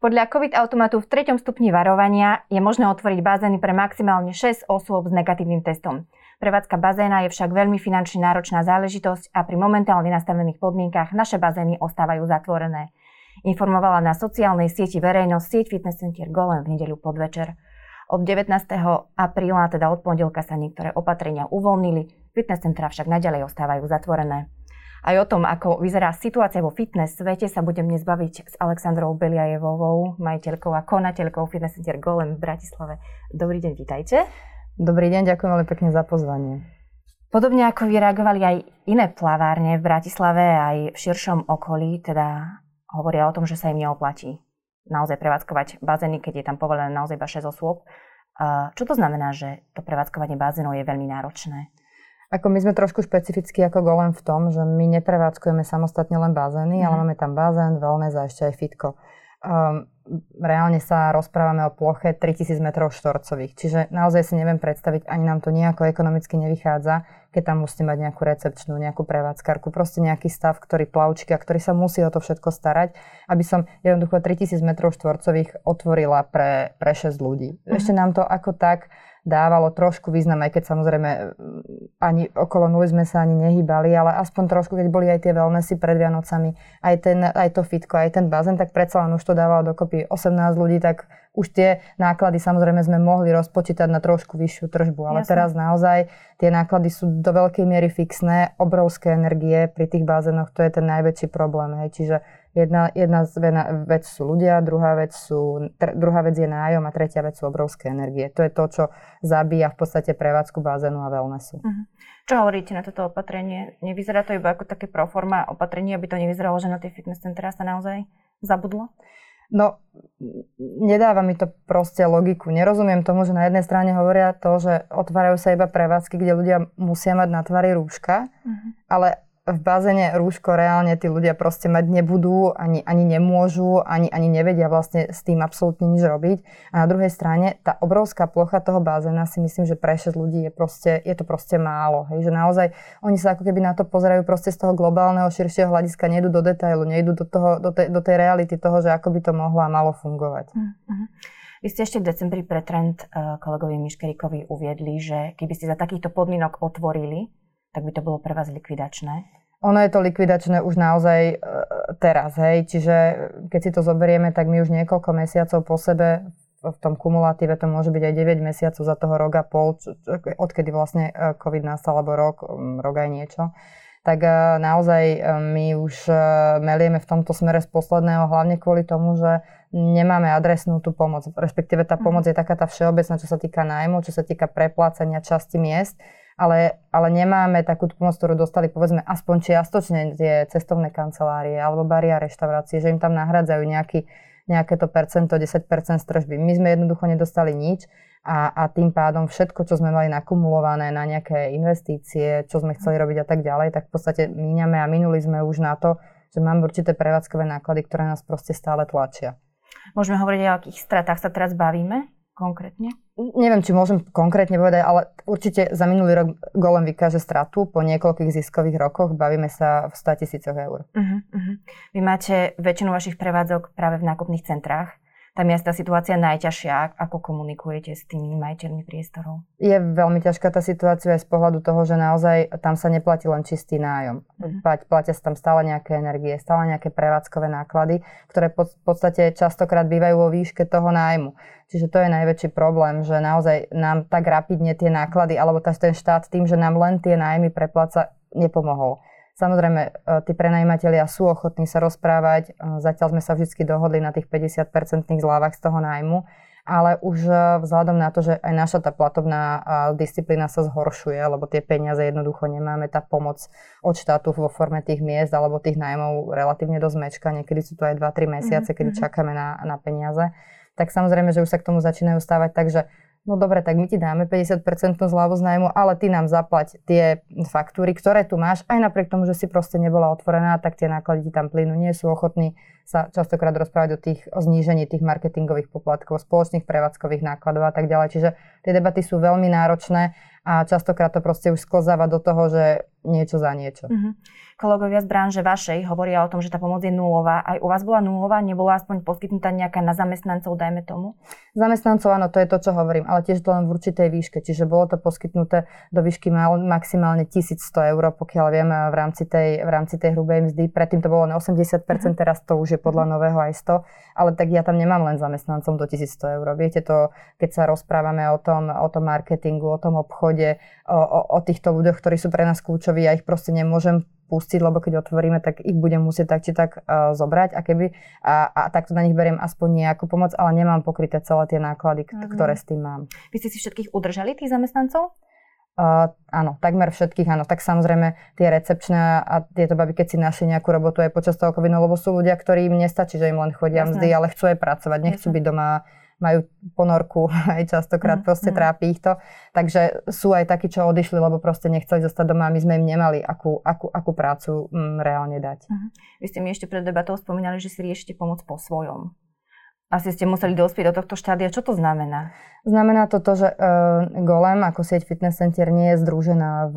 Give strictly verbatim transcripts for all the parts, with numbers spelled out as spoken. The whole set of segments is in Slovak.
Podľa COVID Automatu v treťom stupni varovania je možné otvoriť bazény pre maximálne šesť osôb s negatívnym testom. Prevádzka bazéna je však veľmi finančne náročná záležitosť a pri momentálne nastavených podmienkach naše bazény ostávajú zatvorené. Informovala na sociálnej sieti verejnosť sieť Fitness Center Golem v nedeľu podvečer. Od devätnásteho apríla, teda od pondelka, sa niektoré opatrenia uvoľnili, fitness centra však naďalej ostávajú zatvorené. Aj o tom, ako vyzerá situácia vo fitness svete, sa budem dnes baviť s Alexandrou Beliajevovou, majiteľkou a konateľkou Fitness Center Golem v Bratislave. Dobrý deň, vítajte. Dobrý deň, ďakujem veľmi pekne za pozvanie. Podobne ako vy reagovali aj iné plavárne v Bratislave aj v širšom okolí, teda hovoria o tom, že sa im neoplatí naozaj prevádzkovať bazény, keď je tam povolené naozaj iba šesť osôb. Čo to znamená, že to prevádzkovanie bazénov je veľmi náročné? Ako my sme trošku špecificky ako Golem v tom, že my neprevádzkujeme samostatne len bazény, mm. ale máme tam bazén, wellness a ešte aj fitko. Um, reálne sa rozprávame o ploche tritisíc metrov štvorcových, čiže naozaj si neviem predstaviť, ani nám to nejako ekonomicky nevychádza, keď tam musíte mať nejakú recepčnú, nejakú prevádzkarku, proste nejaký stav, ktorý plavčí a ktorý sa musí o to všetko starať, aby som jednoducho tritisíc metrov štvorcových otvorila pre, pre šesť ľudí. Mm. Ešte nám to ako tak dávalo trošku význam, aj keď samozrejme ani okolo nuly sme sa ani nehýbali, ale aspoň trošku, keď boli aj tie wellnessy pred Vianocami, aj, ten, aj to fitko, aj ten bazén, tak predsa len už to dávalo dokopy osemnásť ľudí, tak už tie náklady samozrejme sme mohli rozpočítať na trošku vyššiu tržbu, ale Jasne. Teraz naozaj tie náklady sú do veľkej miery fixné, obrovské energie pri tých bazénoch, to je ten najväčší problém, hej, čiže Jedna, jedna vec sú ľudia, druhá vec, sú, tr- druhá vec je nájom a tretia vec sú obrovské energie. To je to, čo zabíja v podstate prevádzku bazénu a wellnessu. Uh-huh. Čo hovoríte na toto opatrenie? Nevyzerá to iba ako také proforma opatrenie, aby to nevyzeralo, že na tie fitness centrá sa naozaj zabudlo? No, nedáva mi to proste logiku. Nerozumiem tomu, že na jednej strane hovoria to, že otvárajú sa iba prevádzky, kde ľudia musia mať na tvári rúška, uh-huh. ale v bazéne rúško reálne tí ľudia proste mať nebudú, ani, ani nemôžu, ani, ani nevedia vlastne s tým absolútne nič robiť. A na druhej strane tá obrovská plocha toho bazéna si myslím, že pre šesť ľudí je, proste, je to proste málo. Hej? Že naozaj oni sa ako keby na to pozerajú proste z toho globálneho širšieho hľadiska, nejdu do detailu, nejdu do, toho, do, tej, do tej reality toho, že ako by to mohlo a malo fungovať. Mm-hmm. Vy ste ešte v decembri pre trend kolegovi Miškerikovi uviedli, že keby ste za takýchto podmienok otvorili, tak by to bolo pre vás likvidačné? Ono je to likvidačné už naozaj teraz, hej. Čiže keď si to zoberieme, tak my už niekoľko mesiacov po sebe, v tom kumulátive to môže byť aj deväť mesiacov za toho rok a pol, odkedy vlastne COVID nastal, alebo rok, rok aj niečo. Tak naozaj my už melieme v tomto smere z posledného, hlavne kvôli tomu, že nemáme adresnú tú pomoc. Respektíve tá pomoc je taká tá všeobecná, čo sa týka nájmu, čo sa týka preplácania časti miest, Ale, ale nemáme takú pomoc, ktorú dostali povedzme aspoň čiastočne tie cestovné kancelárie alebo bary a reštaurácie, že im tam nahrádzajú nejaký, nejaké to percento, desať percent z tržby. My sme jednoducho nedostali nič a, a tým pádom všetko, čo sme mali nakumulované na nejaké investície, čo sme chceli robiť a tak ďalej, tak v podstate míňame a minuli sme už na to, že máme určité prevádzkové náklady, ktoré nás proste stále tlačia. Môžeme hovoriť aj o akých stratách sa teraz bavíme konkrétne? Neviem, či môžem konkrétne povedať, ale určite za minulý rok Golem vykáže stratu po niekoľkých ziskových rokoch. Bavíme sa v sto tisícoch eur. Uh-huh, uh-huh. Vy máte väčšinu vašich prevádzok práve v nákupných centrách. Tam je tá situácia najťažšia, ako komunikujete s tými majiteľmi priestorov? Je veľmi ťažká tá situácia aj z pohľadu toho, že naozaj tam sa neplatí len čistý nájom. Uh-huh. Platia sa tam stále nejaké energie, stále nejaké prevádzkové náklady, ktoré v pod, podstate častokrát bývajú vo výške toho nájmu. Čiže to je najväčší problém, že naozaj nám tak rapidne tie náklady, alebo ten štát tým, že nám len tie nájmy prepláca, nepomohol. Samozrejme, tí prenajímatelia sú ochotní sa rozprávať, zatiaľ sme sa vždy dohodli na tých päťdesiat percent zľavách z toho nájmu, ale už vzhľadom na to, že aj naša tá platobná disciplína sa zhoršuje, lebo tie peniaze jednoducho nemáme, tá pomoc od štátu vo forme tých miest alebo tých nájmov relatívne dosť mečka, niekedy sú to aj dva tri mesiace, kedy čakáme na, na peniaze, tak samozrejme, že už sa k tomu začínajú stávať, takže no dobre, tak my ti dáme päťdesiat percent zľavu z nájmu, ale ty nám zaplať tie faktúry, ktoré tu máš, aj napriek tomu, že si proste nebola otvorená, tak tie náklady ti tam plynú. Nie sú ochotní sa častokrát rozprávať o tých o znížení tých marketingových poplatkov, spoločných prevádzkových nákladov a tak ďalej. Čiže tie debaty sú veľmi náročné a a častokrát to proste už sklzáva do toho, že niečo za niečo. Uh-huh. Kolegovia z branže vašej hovoria o tom, že tá pomoc je nulová. Aj u vás bola nulová? Nebola aspoň poskytnutá nejaká na zamestnancov, dajme tomu? Zamestnancov, áno, to je to, čo hovorím, ale tiež len v určitej výške. Čiže bolo to poskytnuté do výšky maximálne tisícsto eur, pokiaľ viem, v rámci tej, v rámci tej hrubej mzdy. Predtým to bolo na osemdesiat percent, uh-huh. teraz to už je podľa nového aj sto percent. Ale tak ja tam nemám len zamestnancom do tisícsto eur. Viete to, keď sa rozprávame o tom, o tom marketingu, o tom obchode, O, o, o týchto ľuďoch, ktorí sú pre nás kľúčoví. Ja ich proste nemôžem pustiť, lebo keď otvoríme, tak ich budem musieť tak či tak uh, zobrať a keby a, a takto na nich beriem aspoň nejakú pomoc, ale nemám pokryté celé tie náklady, k- ktoré s tým mám. Vy ste si všetkých udržali, tých zamestnancov? Uh, áno, takmer všetkých, áno. Tak samozrejme tie recepčné a tieto baby, keď si našli nejakú robotu aj počas toho covidu, lebo sú ľudia, ktorým nestačí, že im len chodia Jasné. mzdy, ale chcú aj pracovať, nechcú Jasné. byť doma, majú ponorku, aj častokrát proste mm. trápi ich to. Takže sú aj takí, čo odišli, lebo proste nechceli zostať doma a my sme im nemali akú, akú, akú prácu mm, reálne dať. Uh-huh. Vy ste mi ešte pred debatou spomínali, že si riešite pomoc po svojom. Asi ste museli dospieť do tohto štádia. Čo to znamená? Znamená to to, že uh, Golem ako sieť Fitness Center nie je združená v,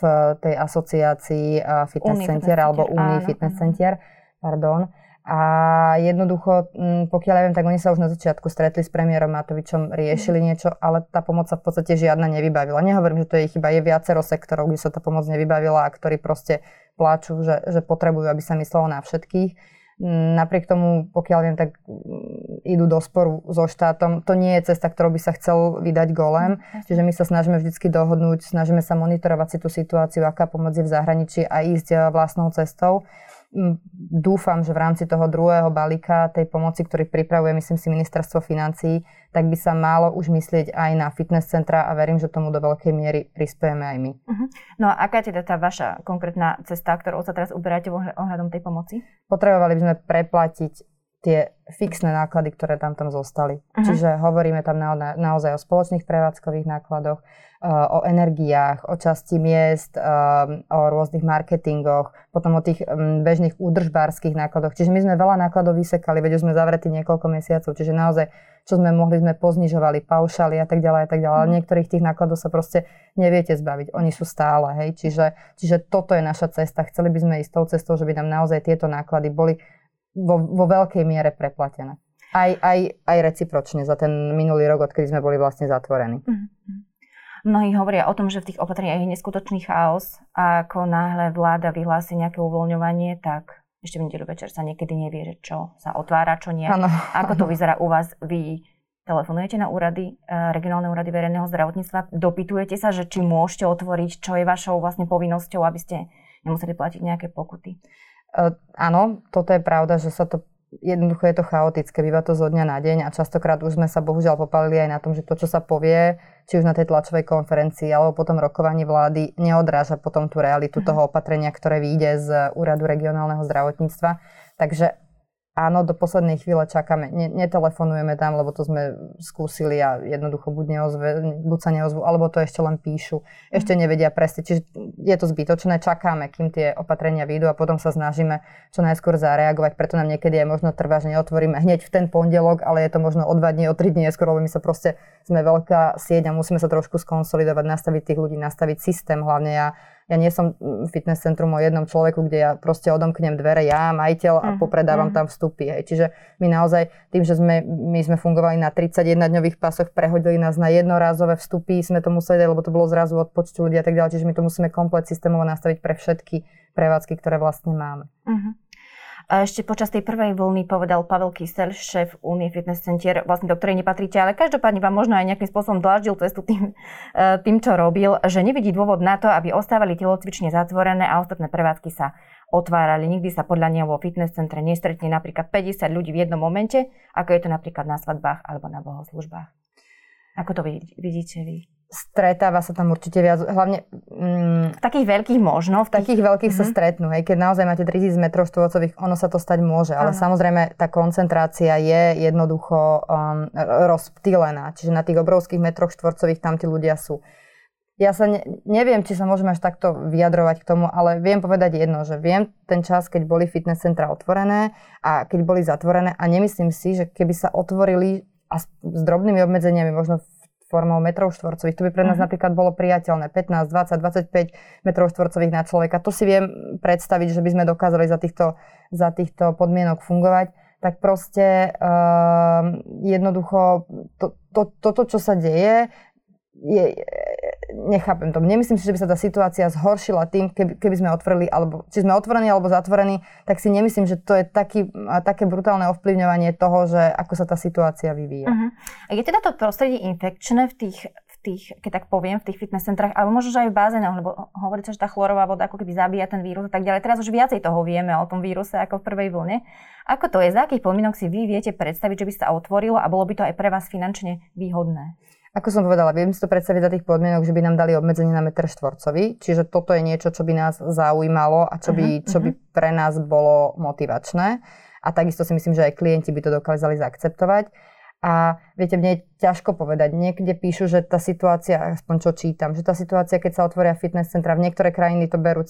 v tej asociácii uh, Fitness Uni Center Fitness alebo Uni Fitness áno. Center. Pardon. A jednoducho, pokiaľ ja viem, tak oni sa už na začiatku stretli s premiérom Matovičom, riešili niečo, ale tá pomoc sa v podstate žiadna nevybavila. Nehovorím, že to je chyba, je viacero sektorov, kde sa tá pomoc nevybavila a ktorí proste pláču, že, že potrebujú, aby sa myslelo na všetkých. Napriek tomu, pokiaľ viem, tak idú do sporu so štátom. To nie je cesta, ktorou by sa chcel vydať Golem. Čiže my sa snažíme vždycky dohodnúť, snažíme sa monitorovať si tú situáciu, aká pomoc je v zahraničí a ísť vlastnou cestou. Dúfam, že v rámci toho druhého balíka tej pomoci, ktorý pripravuje, myslím si, ministerstvo financií, tak by sa málo už myslieť aj na fitness centra a verím, že tomu do veľkej miery prispiejeme aj my. Uh-huh. No a aká je teda tá vaša konkrétna cesta, ktorou sa teraz uberáte ohľadom tej pomoci? Potrebovali by sme preplatiť tie fixné náklady, ktoré tam tam zostali. Uh-huh. Čiže hovoríme tam na, na, naozaj o spoločných prevádzkových nákladoch, o energiách, o časti miest, o rôznych marketingoch, potom o tých bežných údržbárskych nákladoch. Čiže my sme veľa nákladov vysekali, veď už sme zavretí niekoľko mesiacov, čiže naozaj, čo sme mohli, sme poznižovali, paušali a tak ďalej a tak ďalej. Ale niektorých tých nákladov sa proste neviete zbaviť, oni sú stále, hej. Čiže, čiže toto je naša cesta. Chceli by sme ísť tou cestou, že by nám naozaj tieto náklady boli vo, vo veľkej miere preplatené. Aj, aj, aj recipročne za ten minulý rok, odkedy sme boli vlastne zatvorení. Mm-hmm. Mnohí hovoria o tom, že v tých opatreniach je neskutočný chaos a ako náhle vláda vyhlási nejaké uvoľňovanie, tak ešte v nedeľu večer sa niekedy nevie, že čo sa otvára, čo nie. Ano. Ako to vyzerá u vás? Vy telefonujete na úrady, regionálne úrady verejného zdravotníctva, dopytujete sa, že či môžete otvoriť, čo je vašou vlastne povinnosťou, aby ste nemuseli platiť nejaké pokuty? Uh, áno, toto je pravda, že sa to jednoducho je to chaotické, býva to zo dňa na deň a častokrát už sme sa bohužiaľ popálili aj na tom, že to, čo sa povie, či už na tej tlačovej konferencii alebo potom rokovaní vlády, neodráža potom tú realitu uh-huh. toho opatrenia, ktoré vyjde z úradu regionálneho zdravotníctva. Takže áno, do poslednej chvíle čakáme, ne- netelefonujeme tam, lebo to sme skúsili a jednoducho buď, neozve, buď sa neozvu, alebo to ešte len píšu, ešte uh-huh. nevedia presne, čiže je to zbytočné, čakáme, kým tie opatrenia vyjdú a potom sa snažíme čo najskôr zareagovať, preto nám niekedy aj možno trvá, že neotvoríme hneď v ten pondelok, ale je to možno o dva dní, o tri dní neskôr, lebo my sa proste, sme veľká sieť a musíme sa trošku skonsolidovať, nastaviť tých ľudí, nastaviť systém hlavne. Ja, ja nie som fitness centrum o jednom človeku, kde ja proste odomknem dvere, ja, majiteľ a uh-huh, popredávam uh-huh. tam vstupy. Hej. Čiže my naozaj, tým, že sme, my sme fungovali na tridsaťjednodňových pasoch, prehodili nás na jednorázové vstupy, sme to museli dať, lebo to bolo zrazu od počtu ľudí a tak ďalej, čiže my to musíme komplet systémovo nastaviť pre všetky prevádzky, ktoré vlastne máme. Uh-huh. A ešte počas tej prvej vlny povedal Pavel Kysel, šéf Uni Fitness Center, vlastne do ktorej nepatríte, ale každopádne vám možno aj nejakým spôsobom dláždil cestu tým, tým, čo robil, že nevidí dôvod na to, aby ostávali telocvične zatvorené a ostatné prevádzky sa otvárali. Nikdy sa podľa neho vo fitness centre nestretne napríklad päťdesiat ľudí v jednom momente, ako je to napríklad na svadbách alebo na bohoslužbách. Ako to vidíte vy? Stretáva sa tam určite viac, hlavne mm, v takých veľkých možno, v takých veľkých mm-hmm. sa stretnú, hej, keď naozaj máte tritisíc metrov štvorcových, ono sa to stať môže, ale Aha. samozrejme tá koncentrácia je jednoducho um, rozptýlená, čiže na tých obrovských metroch štvorcových tam tí ľudia sú. Ja sa ne, neviem, či sa môžem až takto vyjadrovať k tomu, ale viem povedať jedno, že viem ten čas, keď boli fitness centra otvorené a keď boli zatvorené a nemyslím si, že keby sa otvorili a s, s drobnými obmedzeniami možno formou metrov štvorcových. To by pre nás uh-huh. napríklad bolo priateľné. pätnásť, dvadsať, dvadsaťpäť metrov štvorcových na človeka. To si viem predstaviť, že by sme dokázali za týchto, za týchto podmienok fungovať. Tak proste uh, jednoducho to, to, toto, čo sa deje, je, nechápem to. Nemyslím si, že by sa tá situácia zhoršila tým, keby, keby sme otvorili, alebo či sme otvorení alebo zatvorení, tak si nemyslím, že to je taký, také brutálne ovplyvňovanie toho, že ako sa tá situácia vyvíja. Uh-huh. A je teda to prostredie infekčné v tých, v tých, keď tak poviem, v tých fitness centrách, alebo možno aj v bazénoch, lebo hovorí sa, že tá chlorová voda ako keby zabíja ten vírus a tak ďalej. Teraz už viacej toho vieme o tom víruse ako v prvej vlne. Ako to je? Za akých podmienok si vy viete predstaviť, že by sa otvorilo a bolo by to aj pre vás finančne výhodné? Ako som povedala, viem si to predstaviť za tých podmienok, že by nám dali obmedzenie na meter štvorcový, čiže toto je niečo, čo by nás zaujímalo a čo by, uh-huh. čo by pre nás bolo motivačné. A takisto si myslím, že aj klienti by to dokázali zaakceptovať. A viete, mne je ťažko povedať, niekde píšu, že tá situácia, aspoň čo čítam, že tá situácia, keď sa otvoria fitness centra, v niektoré krajiny to berú,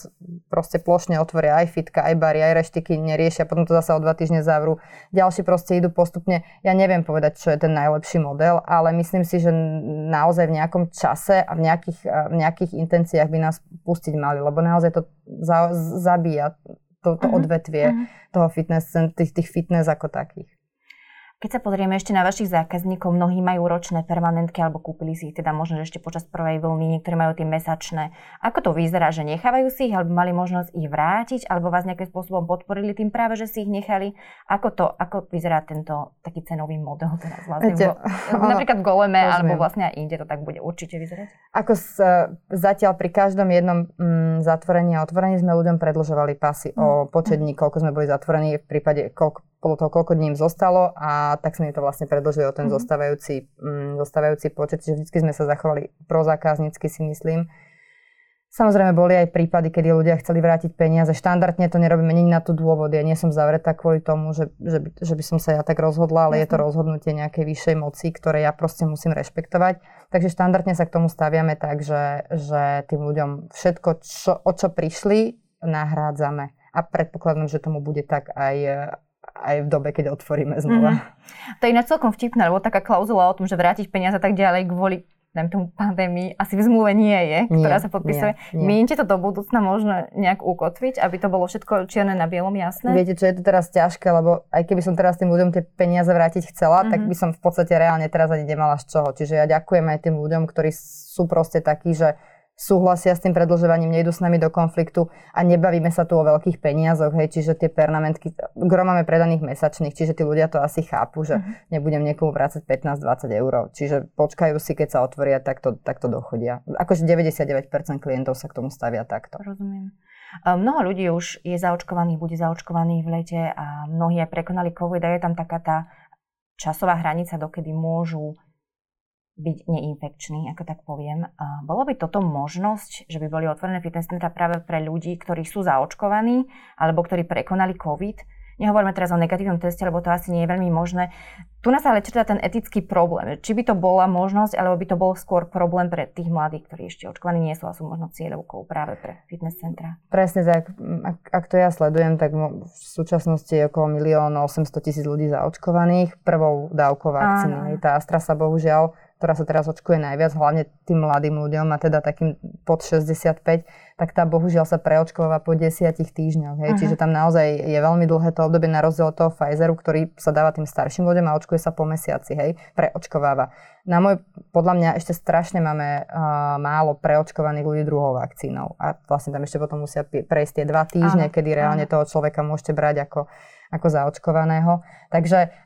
proste plošne otvoria aj fitka, aj bary, aj reštiky, neriešia, potom to zase o dva týždne zavrú. Ďalší proste idú postupne. Ja neviem povedať, čo je ten najlepší model, ale myslím si, že naozaj v nejakom čase a v nejakých, v nejakých intenciách by nás pustiť mali, lebo naozaj to za, zabíja to, to uh-huh, odvetvie uh-huh. toho fitness, tých, tých fitness ako takých. Keď sa pozrieme ešte na vašich zákazníkov, mnohí majú ročné permanentky alebo kúpili si ich teda možno ešte počas prvej vlny, niektorí majú tie mesačné. Ako to vyzerá, že nechávajú si ich alebo mali možnosť ich vrátiť alebo vás nejakým spôsobom podporili tým práve, že si ich nechali? Ako to, ako vyzerá tento taký cenový model teraz vlastne? Viete, go, napríklad v Goleme rozumiem. Alebo vlastne aj inde to tak bude určite vyzerať? Ako s, zatiaľ pri každom jednom mm, zatvorení a otvorení sme ľuďom predĺžovali pasy mm. o počet dní, koľko sme boli zatvorení v prípade koľko podľa toho, koľko dní im zostalo a tak sme to vlastne predĺžili o ten mm-hmm. zostávajúci, um, zostávajúci počet, čiže vždycky sme sa zachovali prozákaznícky, si myslím. Samozrejme, boli aj prípady, kedy ľudia chceli vrátiť peniaze. Štandardne to nerobíme, nie na tú dôvod. Ja nie som zavretá kvôli tomu, že, že, by, že by som sa ja tak rozhodla, ale mm-hmm. je to rozhodnutie nejakej vyššej moci, ktoré ja proste musím rešpektovať. Takže štandardne sa k tomu staviame tak, že, že tým ľuďom všetko, čo, o čo prišli, nahrádzame. A predpokladám, že tomu bude tak aj aj v dobe, keď otvoríme znova. Mm-hmm. To je ináč celkom vtipné, lebo taká klauzula o tom, že vrátiť peniaze a tak ďalej kvôli dajme tomu pandémii, asi v zmluve nie je, ktorá nie, sa podpisuje. Mienite to do budúcna možno nejak ukotviť, aby to bolo všetko čierne na bielom jasné? Viete, čo je to teraz ťažké, lebo aj keby som teraz tým ľuďom tie peniaze vrátiť chcela, mm-hmm. tak by som v podstate reálne teraz ani nemala z čoho. Čiže ja ďakujem aj tým ľuďom, ktorí sú proste takí, že súhlasia s tým predĺžovaním, nejdú s nami do konfliktu a nebavíme sa tu o veľkých peniazoch, hej, čiže tie permanentky, gro máme predaných mesačných, čiže tí ľudia to asi chápu, že uh-huh. nebudem niekomu vrácať pätnásť dvadsať eur, čiže počkajú si, keď sa otvoria, tak to, tak to dochodia. Akože deväťdesiatdeväť percent klientov sa k tomu stavia takto. Rozumiem. Mnoho ľudí už je zaočkovaných, bude zaočkovaných v lete a mnohí aj prekonali COVID a je tam taká tá časová hranica, dokedy môžu byť neinfekčný, ako tak poviem. Bolo by toto možnosť, že by boli otvorené fitness centra práve pre ľudí, ktorí sú zaočkovaní, alebo ktorí prekonali COVID? Nehovoríme teraz o negatívnom teste, lebo to asi nie je veľmi možné. Tu nás ale črtá ten etický problém. Či by to bola možnosť, alebo by to bol skôr problém pre tých mladých, ktorí ešte očkovaní nie sú a sú možno cieľovkou práve pre fitness centra? Presne tak. Ak, ak to ja sledujem, tak v súčasnosti je okolo milión osemsto tisíc ľudí zaočkovaných prvou dávkou vakcíny. Tá Astra sa bohužiaľ, ktorá sa teraz očkuje najviac, hlavne tým mladým ľuďom a teda takým pod šesťdesiatpäť, tak tá bohužiaľ sa preočkováva po desiatich týždňoch. Hej. Čiže tam naozaj je veľmi dlhé to obdobie na rozdiel od toho Pfizeru, ktorý sa dáva tým starším ľuďom a očkuje sa po mesiaci, hej, preočkováva. Na môj, podľa mňa ešte strašne máme uh, málo preočkovaných ľudí druhou vakcínou a vlastne tam ešte potom musia prejsť tie dva týždne, aha, kedy reálne aha. toho človeka môžete brať ako, ako zaočkovaného. Takže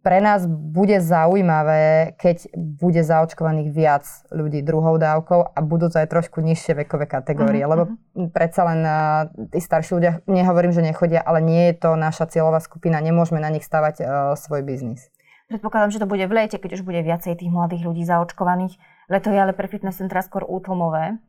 pre nás bude zaujímavé, keď bude zaočkovaných viac ľudí druhou dávkou a budú to aj trošku nižšie vekové kategórie, uh-huh. lebo predsa len uh, tí starší ľudia, nehovorím, že nechodia, ale nie je to naša cieľová skupina, nemôžeme na nich stavať uh, svoj biznis. Predpokladám, že to bude v lete, keď už bude viacej tých mladých ľudí zaočkovaných. Leto je ale pre fitness centra skôr útlmové.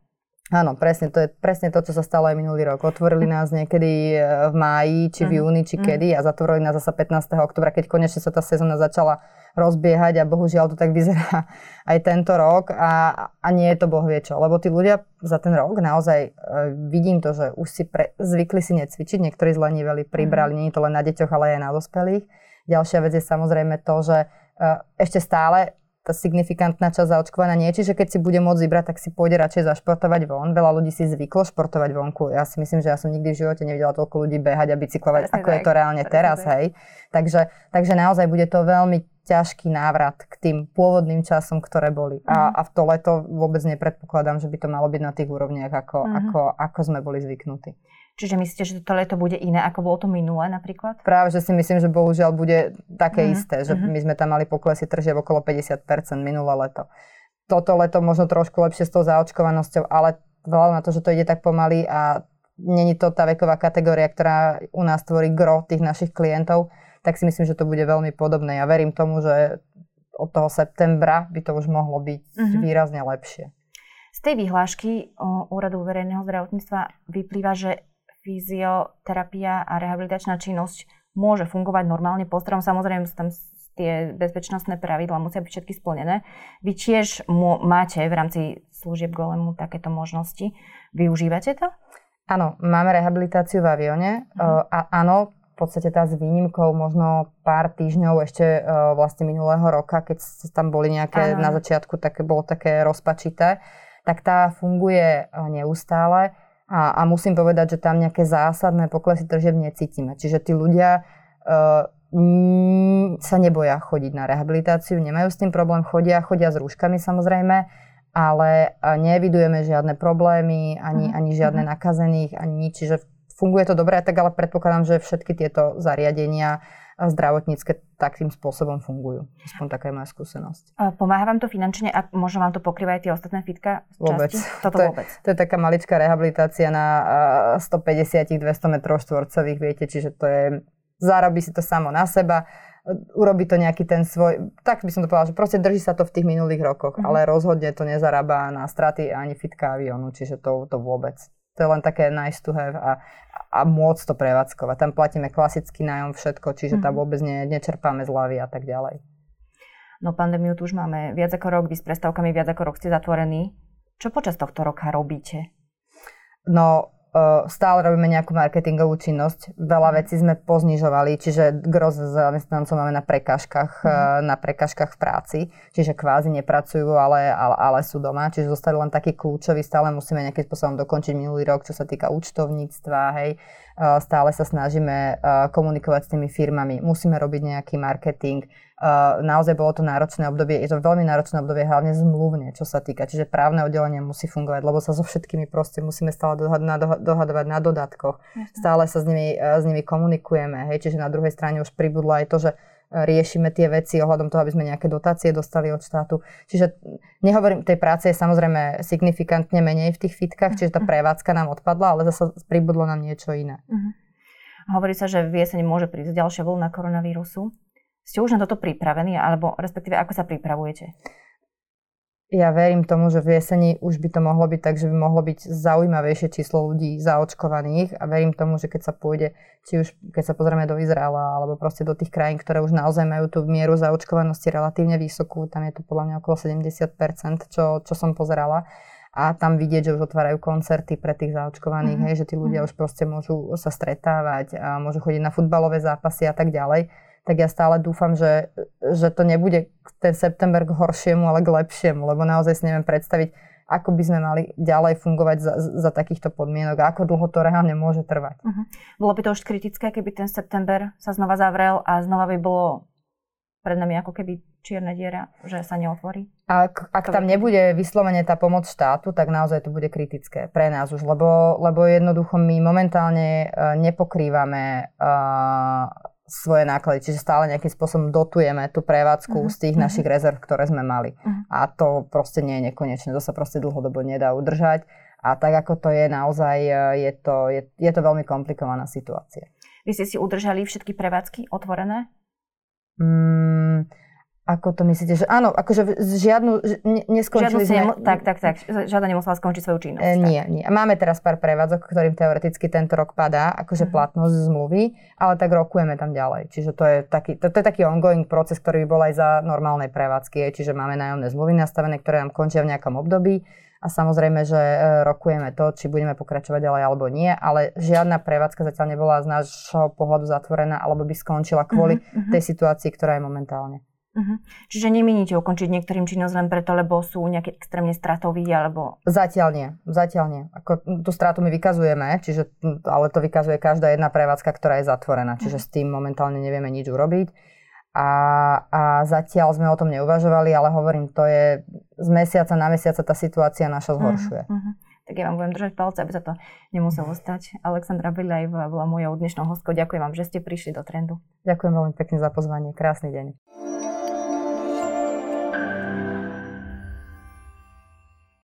Áno, presne, to je presne to, čo sa stalo aj minulý rok. Otvorili nás niekedy v máji, či v júni, či kedy a zatvorili nás zasa pätnásteho októbra, keď konečne sa tá sezóna začala rozbiehať a bohužiaľ to tak vyzerá aj tento rok a, a nie je to bohvie čo. Lebo tí ľudia za ten rok naozaj vidím to, že už si pre, zvykli si necvičiť, niektorí zleniveli, pribrali, nie je to len na deťoch, ale aj na dospelých. Ďalšia vec je samozrejme to, že ešte stále tá signifikantná časť zaočkovaná nie. Čiže keď si bude môcť vybrať, tak si pôjde radšej zašportovať von. Veľa ľudí si zvyklo športovať vonku. Ja si myslím, že ja som nikdy v živote nevidela toľko ľudí behať a bicyklovať, presne ako tak, je to reálne teraz, tak. hej. Takže, takže naozaj bude to veľmi ťažký návrat k tým pôvodným časom, ktoré boli. Uh-huh. A, a v to leto vôbec nepredpokladám, že by to malo byť na tých úrovniach, ako, uh-huh. ako, ako sme boli zvyknutí. Čiže myslíte, že toto leto bude iné, ako bolo to minulé napríklad? Práve, že si myslím, že bohužiaľ bude také mm. isté, že mm-hmm. my sme tam mali poklesy tržieb okolo päťdesiat percent minulé leto. Toto leto možno trošku lepšie s tou zaočkovanosťou, ale vzhľadom na to, že to ide tak pomaly a nie je to tá veková kategória, ktorá u nás tvorí gro tých našich klientov, tak si myslím, že to bude veľmi podobné. Ja verím tomu, že od toho septembra by to už mohlo byť mm-hmm. výrazne lepšie. Z tej vyhlášky Úradu verejného zdravotníctva vyplýva, že fyzioterapia a rehabilitačná činnosť môže fungovať normálne po starom. Samozrejme, tam tie bezpečnostné pravidlá musia byť všetky splnené. Vy tiež mô- máte v rámci služieb Golemu takéto možnosti. Využívate to? Áno, máme rehabilitáciu v avióne. Uh-huh. A áno, v podstate tá s výnimkou možno pár týždňov ešte vlastne minulého roka, keď tam boli nejaké ano. na začiatku, také, bolo také rozpačité, tak tá funguje neustále. A, a musím povedať, že tam nejaké zásadné poklesy tržieb necítime. Čiže tí ľudia uh, m, sa neboja chodiť na rehabilitáciu, nemajú s tým problém, chodia, chodia s rúškami samozrejme, ale uh, neevidujeme žiadne problémy, ani, ani žiadne nakazených, ani nič. Čiže funguje to dobre, tak ale predpokladám, že všetky tieto zariadenia zdravotnícke takým spôsobom fungujú. Aspoň taká je moja skúsenosť. Pomáha vám to finančne a možno vám to pokrývajú tie ostatné fitka časti? Vôbec. Toto to, vôbec. Je, to je taká maličká rehabilitácia na stopäťdesiat až dvesto metrov štvorcových, viete, čiže to je, zarobí si to samo na seba, urobí to nejaký ten svoj, tak by som to povedala, že proste drží sa to v tých minulých rokoch, mhm. ale rozhodne to nezarába na straty ani fitka aviónu, čiže to, to vôbec. To je len také nice to have a, a môcť to prevádzkovať. Tam platíme klasický nájom, všetko, čiže tam vôbec ne, nečerpáme zľavy a tak ďalej. No pandémiu tu už máme viac ako rok, vy s prestávkami viac ako rok ste zatvorení. Čo počas tohto roka robíte? No stále robíme nejakú marketingovú činnosť. Veľa vecí sme poznižovali, čiže gros zamestnancov máme na prekážkach, mm. na prekážkach v práci, čiže kvázi nepracujú, ale, ale, ale sú doma, čiže zostali len takí kľúčoví, stále musíme nejakým spôsobom dokončiť minulý rok, čo sa týka účtovníctva, hej. Stále sa snažíme komunikovať s tými firmami, musíme robiť nejaký marketing. Naozaj bolo to náročné obdobie, je to veľmi náročné obdobie, hlavne zmluvne, čo sa týka. Čiže právne oddelenie musí fungovať, lebo sa so všetkými proste musíme stále dohadovať na dodatkoch. Jasne. Stále sa s nimi, s nimi komunikujeme, hej. Čiže na druhej strane už pribudlo aj to, že riešime tie veci ohľadom toho, aby sme nejaké dotácie dostali od štátu. Čiže nehovorím, tej práce je samozrejme signifikantne menej v tých fitkách, čiže tá prevádzka nám odpadla, ale zase pribudlo nám niečo iné. Uh-huh. Hovorí sa, že v jeseň môže prísť ďalšia vlna koronavírusu. Ste už na toto pripravení, alebo respektíve ako sa pripravujete? Ja verím tomu, že v jeseni už by to mohlo byť tak, že by mohlo byť zaujímavejšie číslo ľudí zaočkovaných a verím tomu, že keď sa pôjde, či už keď sa pozrieme do Izraela alebo proste do tých krajín, ktoré už naozaj majú tú mieru zaočkovanosti relatívne vysokú, tam je to podľa mňa okolo sedemdesiat percent, čo, čo som pozerala. A tam vidieť, že už otvárajú koncerty pre tých zaočkovaných, mm-hmm. hej, že tí ľudia mm-hmm. už proste môžu sa stretávať, a môžu chodiť na futbalové zápasy a tak ďalej. Tak ja stále dúfam, že, že to nebude ten september k horšiemu, ale k lepšiemu, lebo naozaj si neviem predstaviť, ako by sme mali ďalej fungovať za, za takýchto podmienok a ako dlho to reálne môže trvať. Uh-huh. Bolo by to už kritické, keby ten september sa znova zavrel a znova by bolo pred nami ako keby čierna diera, že sa neotvorí? Ak, ak tam nebude vyslovene tá pomoc štátu, tak naozaj to bude kritické pre nás už, lebo, lebo jednoducho my momentálne nepokrývame uh, svoje náklady, čiže stále nejakým spôsobom dotujeme tú prevádzku uh-huh. z tých uh-huh. našich rezerv, ktoré sme mali. Uh-huh. A to proste nie je nekonečné, to sa proste dlhodobo nedá udržať a tak ako to je naozaj, je to, je, je to veľmi komplikovaná situácia. Vy ste si udržali všetky prevádzky otvorené? Mm, ako to myslíte? Že áno, akože žiadnu, ne, neskončili žiadnu sme... Nemo, tak, tak, tak, žiadna nemusela skončiť svoju činnosť. E, nie, nie. Máme teraz pár prevádzok, ktorým teoreticky tento rok padá, akože uh-huh. platnosť zmluvy, ale tak rokujeme tam ďalej. Čiže to je taký, to, to je taký ongoing proces, ktorý by bol aj za normálnej prevádzky. Čiže máme nájomné zmluvy nastavené, ktoré nám končia v nejakom období a samozrejme, že rokujeme to, či budeme pokračovať ďalej alebo nie, ale žiadna prevádzka zatiaľ nebola z nášho pohľadu zatvorená alebo by skončila kvôli uh-huh. tej situácii, ktorá je momentálne. Uh-huh. Čiže nemieníte ukončiť niektorým činnosť len preto, lebo sú nejaké extrémne stratoví, alebo... Zatiaľ nie, zatiaľ nie. Ako, tú stratu my vykazujeme, čiže, ale to vykazuje každá jedna prevádzka, ktorá je zatvorená. Čiže uh-huh. s tým momentálne nevieme nič urobiť. A, a zatiaľ sme o tom neuvažovali, ale hovorím, to je z mesiaca na mesiaca tá situácia naša zhoršuje. Uh-huh. Uh-huh. Tak ja vám budem držať palce, aby sa to nemuselo stať. Alexandra Beliajevová bola mojou dnešnou hostkou. Ďakujem vám, že ste prišli do Trendu. Ďakujem veľmi pekne za pozvanie. Krásny deň.